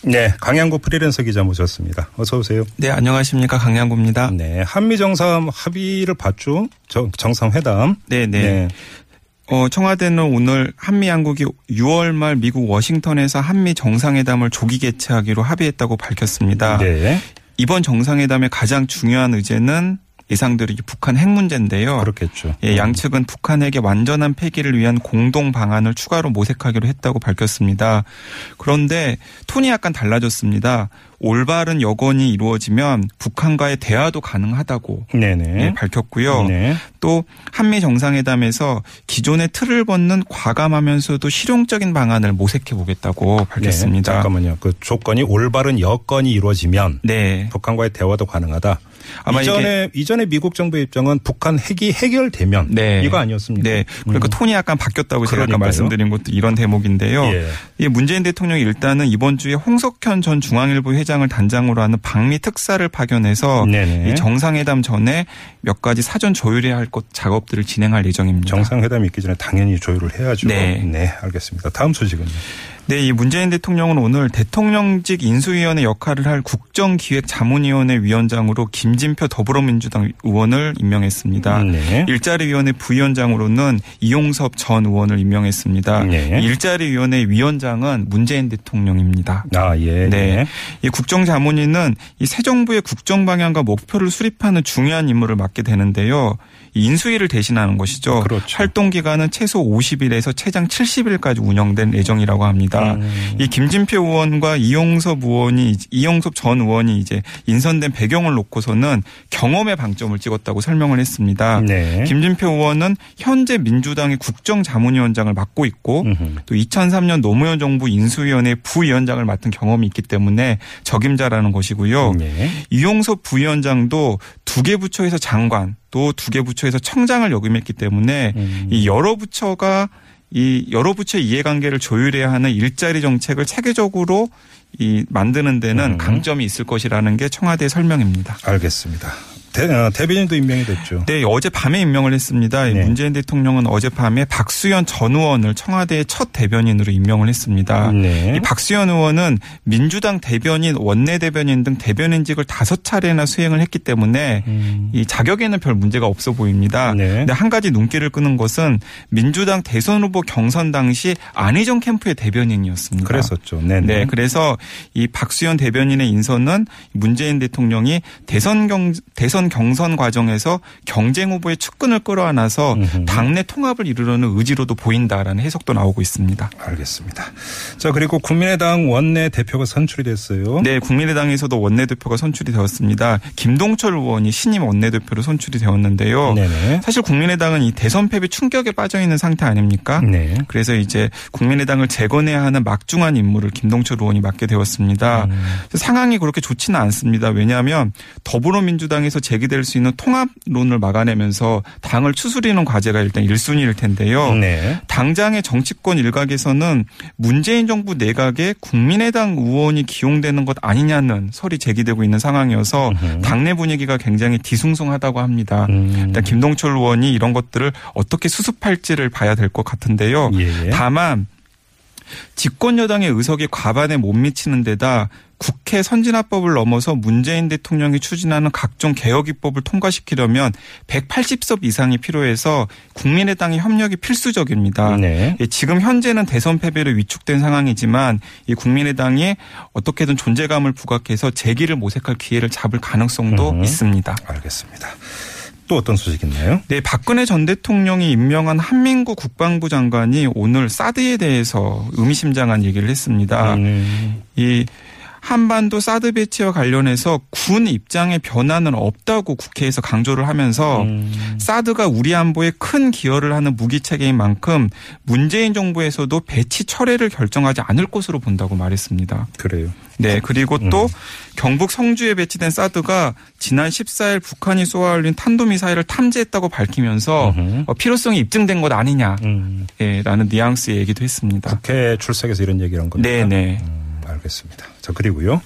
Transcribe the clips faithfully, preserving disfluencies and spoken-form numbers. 네, 강양구 프리랜서 기자 모셨습니다. 어서 오세요. 네, 안녕하십니까, 강양구입니다. 네, 한미 정상 합의를 봤죠. 정, 정상회담. 네, 네. 어, 청와대는 오늘 한미 양국이 유월 말 미국 워싱턴에서 한미 정상회담을 조기 개최하기로 합의했다고 밝혔습니다. 네. 이번 정상회담의 가장 중요한 의제는 예상대로 북한 핵 문제인데요. 그렇겠죠. 예, 양측은 북한 핵의 완전한 폐기를 위한 공동 방안을 추가로 모색하기로 했다고 밝혔습니다. 그런데 톤이 약간 달라졌습니다. 올바른 여건이 이루어지면 북한과의 대화도 가능하다고 예, 밝혔고요. 네네. 또 한미 정상회담에서 기존의 틀을 벗는 과감하면서도 실용적인 방안을 모색해보겠다고 밝혔습니다. 네, 잠깐만요. 그 조건이 올바른 여건이 이루어지면 네. 북한과의 대화도 가능하다. 아마 이전에 이전에 미국 정부의 입장은 북한 핵이 해결되면 네. 이거 아니었습니까? 네. 그러니까 음. 톤이 약간 바뀌었다고 그러니까요. 제가 아까 말씀드린 것도 이런 대목인데요. 예. 예, 문재인 대통령이 일단은 이번 주에 홍석현 전 중앙일보 회장을 단장으로 하는 방미 특사를 파견해서 이 정상회담 전에 몇 가지 사전 조율해야 할 것 작업들을 진행할 예정입니다. 정상회담이 있기 전에 당연히 조율을 해야죠. 네, 네 알겠습니다. 다음 소식은요. 네, 이 문재인 대통령은 오늘 대통령직 인수위원회 역할을 할 국정기획자문위원회 위원장으로 김진표 더불어민주당 의원을 임명했습니다. 네. 일자리위원회 부위원장으로는 이용섭 전 의원을 임명했습니다. 네. 일자리위원회 위원장은 문재인 대통령입니다. 아, 예. 네. 이 국정자문위는 이 새 정부의 국정방향과 목표를 수립하는 중요한 임무를 맡게 되는데요. 인수위를 대신하는 것이죠. 그렇죠. 활동기간은 최소 오십 일에서 최장 칠십 일까지 운영된 예정이라고 합니다. 음. 이 김진표 의원과 이용섭 의원이, 이용섭 전 의원이 이제 인선된 배경을 놓고서는 경험의 방점을 찍었다고 설명을 했습니다. 네. 김진표 의원은 현재 민주당의 국정자문위원장을 맡고 있고 음흠. 또 이천삼 년 노무현 정부 인수위원회 부위원장을 맡은 경험이 있기 때문에 적임자라는 것이고요. 네. 이용섭 부위원장도 두 개 부처에서 장관 또 두 개 부처에서 청장을 역임했기 때문에 음. 이 여러 부처가 이 여러 부처의 이해관계를 조율해야 하는 일자리 정책을 체계적으로 이 만드는 데는 음. 강점이 있을 것이라는 게 청와대 설명입니다. 알겠습니다. 대, 대변인도 임명이 됐죠. 네, 어젯밤에 임명을 했습니다. 네. 문재인 대통령은 어젯밤에 박수현 전 의원을 청와대의 첫 대변인으로 임명을 했습니다. 네. 이 박수현 의원은 민주당 대변인, 원내대변인 등 대변인직을 다섯 차례나 수행을 했기 때문에 음. 이 자격에는 별 문제가 없어 보입니다. 네. 근데 한 가지 눈길을 끄는 것은 민주당 대선 후보 경선 당시 안희정 캠프의 대변인이었습니다. 그랬었죠. 네네. 네, 그래서 이 박수현 대변인의 인선은 문재인 대통령이 대선 경 대선 경선 과정에서 경쟁 후보의 측근을 끌어안아서 당내 통합을 이루려는 의지로도 보인다라는 해석도 나오고 있습니다. 알겠습니다. 자, 그리고 국민의당 원내대표가 선출이 됐어요. 네, 국민의당에서도 원내대표가 선출이 되었습니다. 김동철 의원이 신임 원내대표로 선출이 되었는데요. 네네. 사실 국민의당은 이 대선 패배 충격에 빠져 있는 상태 아닙니까? 네. 그래서 이제 국민의당을 재건해야 하는 막중한 임무를 김동철 의원이 맡게 되었습니다. 음. 상황이 그렇게 좋지는 않습니다. 왜냐하면 더불어민주당에서 제기될 수 있는 통합론을 막아내면서 당을 추스리는 과제가 일단 일 순위일 텐데요. 네. 당장의 정치권 일각에서는 문재인 정부 내각에 국민의당 의원이 기용되는 것 아니냐는 설이 제기되고 있는 상황이어서 으흠. 당내 분위기가 굉장히 뒤숭숭하다고 합니다. 음. 일단 김동철 의원이 이런 것들을 어떻게 수습할지를 봐야 될 것 같은데요. 예. 다만 집권 여당의 의석이 과반에 못 미치는 데다 국회 선진화법을 넘어서 문재인 대통령이 추진하는 각종 개혁 입법을 통과시키려면 백팔십 석 이상이 필요해서 국민의당의 협력이 필수적입니다. 네. 예, 지금 현재는 대선 패배로 위축된 상황이지만 이 국민의당이 어떻게든 존재감을 부각해서 재기를 모색할 기회를 잡을 가능성도 음, 있습니다. 알겠습니다. 또 어떤 소식이 있나요? 네, 박근혜 전 대통령이 임명한 한민구 국방부 장관이 오늘 사드에 대해서 의미심장한 얘기를 했습니다. 음. 이 한반도 사드 배치와 관련해서 군 입장의 변화는 없다고 국회에서 강조를 하면서 음. 사드가 우리 안보에 큰 기여를 하는 무기체계인 만큼 문재인 정부에서도 배치 철회를 결정하지 않을 것으로 본다고 말했습니다. 그래요. 네. 그리고 또 음. 경북 성주에 배치된 사드가 지난 십사일 북한이 쏘아올린 탄도미사일을 탐지했다고 밝히면서 음. 필요성이 입증된 것 아니냐라는 예, 뉘앙스의 얘기도 했습니다. 국회 출석에서 이런 얘기를 한 겁니다. 네네. 음, 알겠습니다. 자, 그리고요.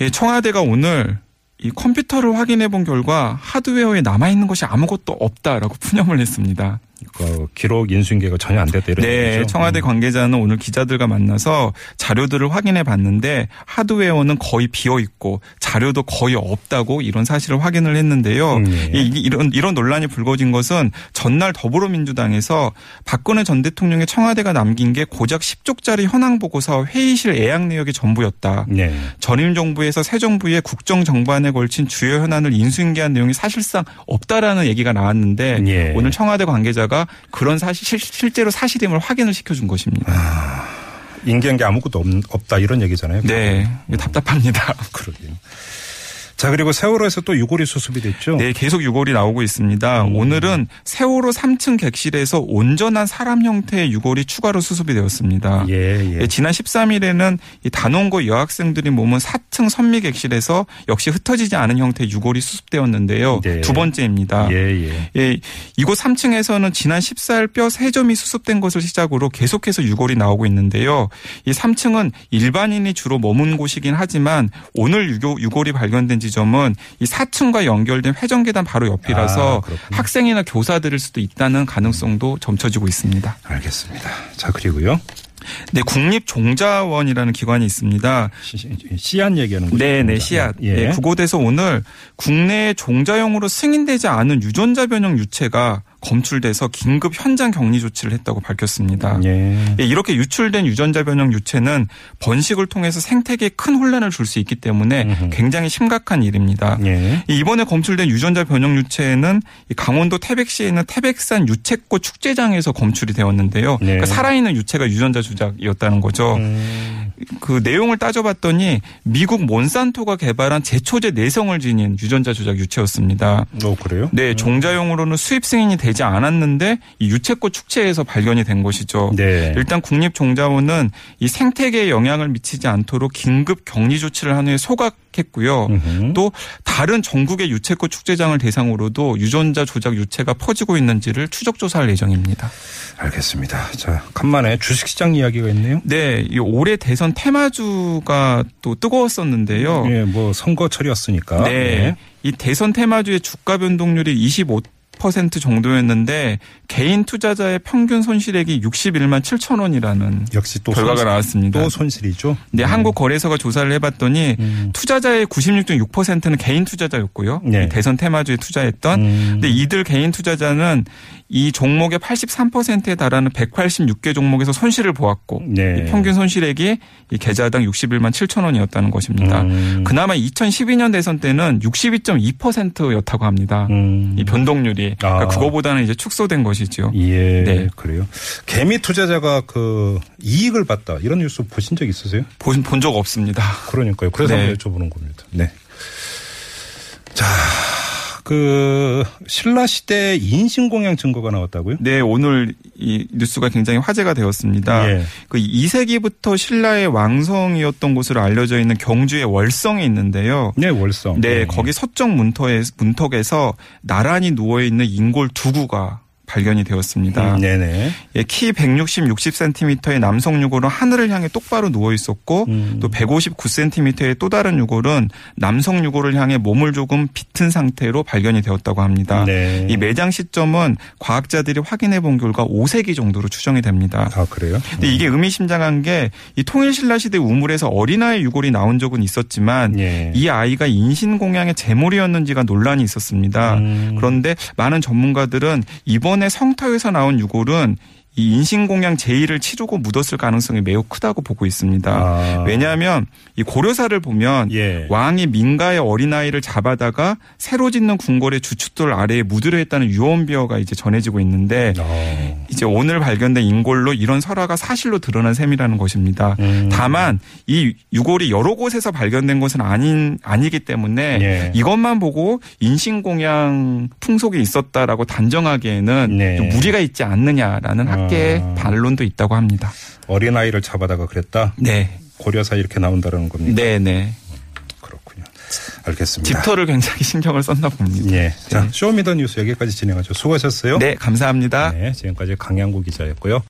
예, 청와대가 오늘 이 컴퓨터를 확인해 본 결과 하드웨어에 남아있는 것이 아무것도 없다라고 푸념을 했습니다. 그 기록 인수인계가 전혀 안 됐다 이런 네, 얘기죠? 청와대 관계자는 오늘 기자들과 만나서 자료들을 확인해 봤는데 하드웨어는 거의 비어있고 자료도 거의 없다고 이런 사실을 확인을 했는데요. 네. 이런, 이런 논란이 불거진 것은 전날 더불어민주당에서 박근혜 전 대통령의 청와대가 남긴 게 고작 십 쪽짜리 현황보고서 회의실 예약 내역이 전부였다. 네. 전임 정부에서 새 정부의 국정정반에 걸친 주요 현안을 인수인계한 내용이 사실상 없다라는 얘기가 나왔는데 네. 오늘 청와대 관계자 가 그런 사실 실제로 사실임을 확인을 시켜준 것입니다. 아, 인계한 게 아무것도 없, 없다 이런 얘기잖아요. 네, 음. 답답합니다. 그러게요. 자, 그리고 세월호에서 또 유골이 수습이 됐죠? 네, 계속 유골이 나오고 있습니다. 음. 오늘은 세월호 삼 층 객실에서 온전한 사람 형태의 유골이 추가로 수습이 되었습니다. 예, 예. 예, 지난 십삼일에는 이 단원고 여학생들이 몸은 사 층 선미 객실에서 역시 흩어지지 않은 형태의 유골이 수습되었는데요. 네. 두 번째입니다. 예, 예. 예, 이곳 삼 층에서는 지난 십사일 뼈 세 점이 수습된 것을 시작으로 계속해서 유골이 나오고 있는데요. 이 삼 층은 일반인이 주로 머문 곳이긴 하지만 오늘 유교, 유골이 발견된 지 지점은 이 사 층과 연결된 회전계단 바로 옆이라서 아, 학생이나 교사들일 수도 있다는 가능성도 점쳐지고 있습니다. 알겠습니다. 자, 그리고요. 네, 국립종자원이라는 기관이 있습니다. 씨앗 얘기하는 거죠? 네, 네, 씨앗. 예. 네, 그곳에서 오늘 국내에 종자용으로 승인되지 않은 유전자 변형 유체가 검출돼서 긴급 현장 격리 조치를 했다고 밝혔습니다. 예. 이렇게 유출된 유전자 변형 유체는 번식을 통해서 생태계에 큰 혼란을 줄 수 있기 때문에 음흠. 굉장히 심각한 일입니다. 예. 이번에 검출된 유전자 변형 유체는 강원도 태백시에 있는 태백산 유채꽃 축제장에서 검출이 되었는데요. 예. 그러니까 살아있는 유체가 유전자 조작이었다는 거죠. 음. 그 내용을 따져봤더니 미국 몬산토가 개발한 제초제 내성을 지닌 유전자 조작 유체였습니다. 어, 그래요? 네, 종자용으로는 수입 승인이 되지 않았는데 이 유채꽃 축제에서 발견이 된 것이죠. 네. 일단 국립종자원은 이 생태계에 영향을 미치지 않도록 긴급 격리 조치를 한 후에 소각했고요. 으흠. 또 다른 전국의 유채꽃 축제장을 대상으로도 유전자 조작 유체가 퍼지고 있는지를 추적 조사할 예정입니다. 알겠습니다. 자, 간만에 주식시장 이야기가 있네요. 네, 이 올해 대선 테마주가 또 뜨거웠었는데요. 예, 뭐 선거철이었으니까. 네. 네. 이 대선 테마주의 주가 변동률이 이십오 퍼센트 정도였는데 개인 투자자의 평균 손실액이 육십일만 칠천 원이라는 역시 또 결과가 손실, 나왔습니다. 또 손실이죠. 네, 네. 한국거래소가 조사를 해봤더니 음. 투자자의 구십육 점 육 퍼센트는 개인 투자자였고요. 네. 대선 테마주에 투자했던. 음. 근데 이들 개인 투자자는 이 종목의 팔십삼 퍼센트에 달하는 백팔십육 개 종목에서 손실을 보았고 네. 이 평균 손실액이 이 계좌당 육십일만 칠천 원이었다는 것입니다. 음. 그나마 이천십이년 대선 때는 육십이 점 이 퍼센트였다고 합니다. 음. 이 변동률이. 아. 그러니까 그거보다는 이제 축소된 것이죠. 예, 네. 그래요. 개미 투자자가 그 이익을 봤다 이런 뉴스 보신 적 있으세요? 본, 본 적 없습니다. 그러니까요. 그래서 네. 여쭤보는 겁니다. 네. 자. 그 신라 시대 인신공양 증거가 나왔다고요? 네, 오늘 이 뉴스가 굉장히 화제가 되었습니다. 예. 그 이 세기부터 신라의 왕성이었던 곳으로 알려져 있는 경주의 월성이 있는데요. 네, 월성. 네, 네. 거기 서쪽 문턱에, 문턱에서 나란히 누워 있는 인골 두 구가 발견이 되었습니다. 음, 네네. 예, 키 백육십, 육십 센티미터의 남성 유골은 하늘을 향해 똑바로 누워 있었고 음. 또 백오십구 센티미터의 또 다른 유골은 남성 유골을 향해 몸을 조금 비튼 상태로 발견이 되었다고 합니다. 네. 이 매장 시점은 과학자들이 확인해 본 결과 오 세기 정도로 추정이 됩니다. 아, 그래요? 음. 근데 이게 의미심장한 게 이 통일신라 시대 우물에서 어린아이 유골이 나온 적은 있었지만 예. 이 아이가 인신공양의 제물이었는지가 논란이 있었습니다. 음. 그런데 많은 전문가들은 이번 이번에 성터에서 나온 유골은 이 인신공양 제의를 치르고 묻었을 가능성이 매우 크다고 보고 있습니다. 아. 왜냐하면 이 고려사를 보면 예. 왕이 민가의 어린아이를 잡아다가 새로 짓는 궁궐의 주춧돌 아래에 묻으려 했다는 유언비어가 이제 전해지고 있는데 아. 이제 오늘 발견된 인골로 이런 설화가 사실로 드러난 셈이라는 것입니다. 음. 다만 이 유골이 여러 곳에서 발견된 것은 아닌, 아니기 때문에 네. 이것만 보고 인신공양 풍속이 있었다라고 단정하기에는 네. 좀 무리가 있지 않느냐라는 학계의 아. 반론도 있다고 합니다. 어린아이를 잡아다가 그랬다? 네. 고려사 이렇게 나온다는 겁니다. 네네. 그렇군요. 알겠습니다. 집터를 굉장히 신경을 썼나 봅니다. 네. 자, 네. 쇼미더뉴스 여기까지 진행하죠. 수고하셨어요. 네, 감사합니다. 네, 지금까지 강양구 기자였고요.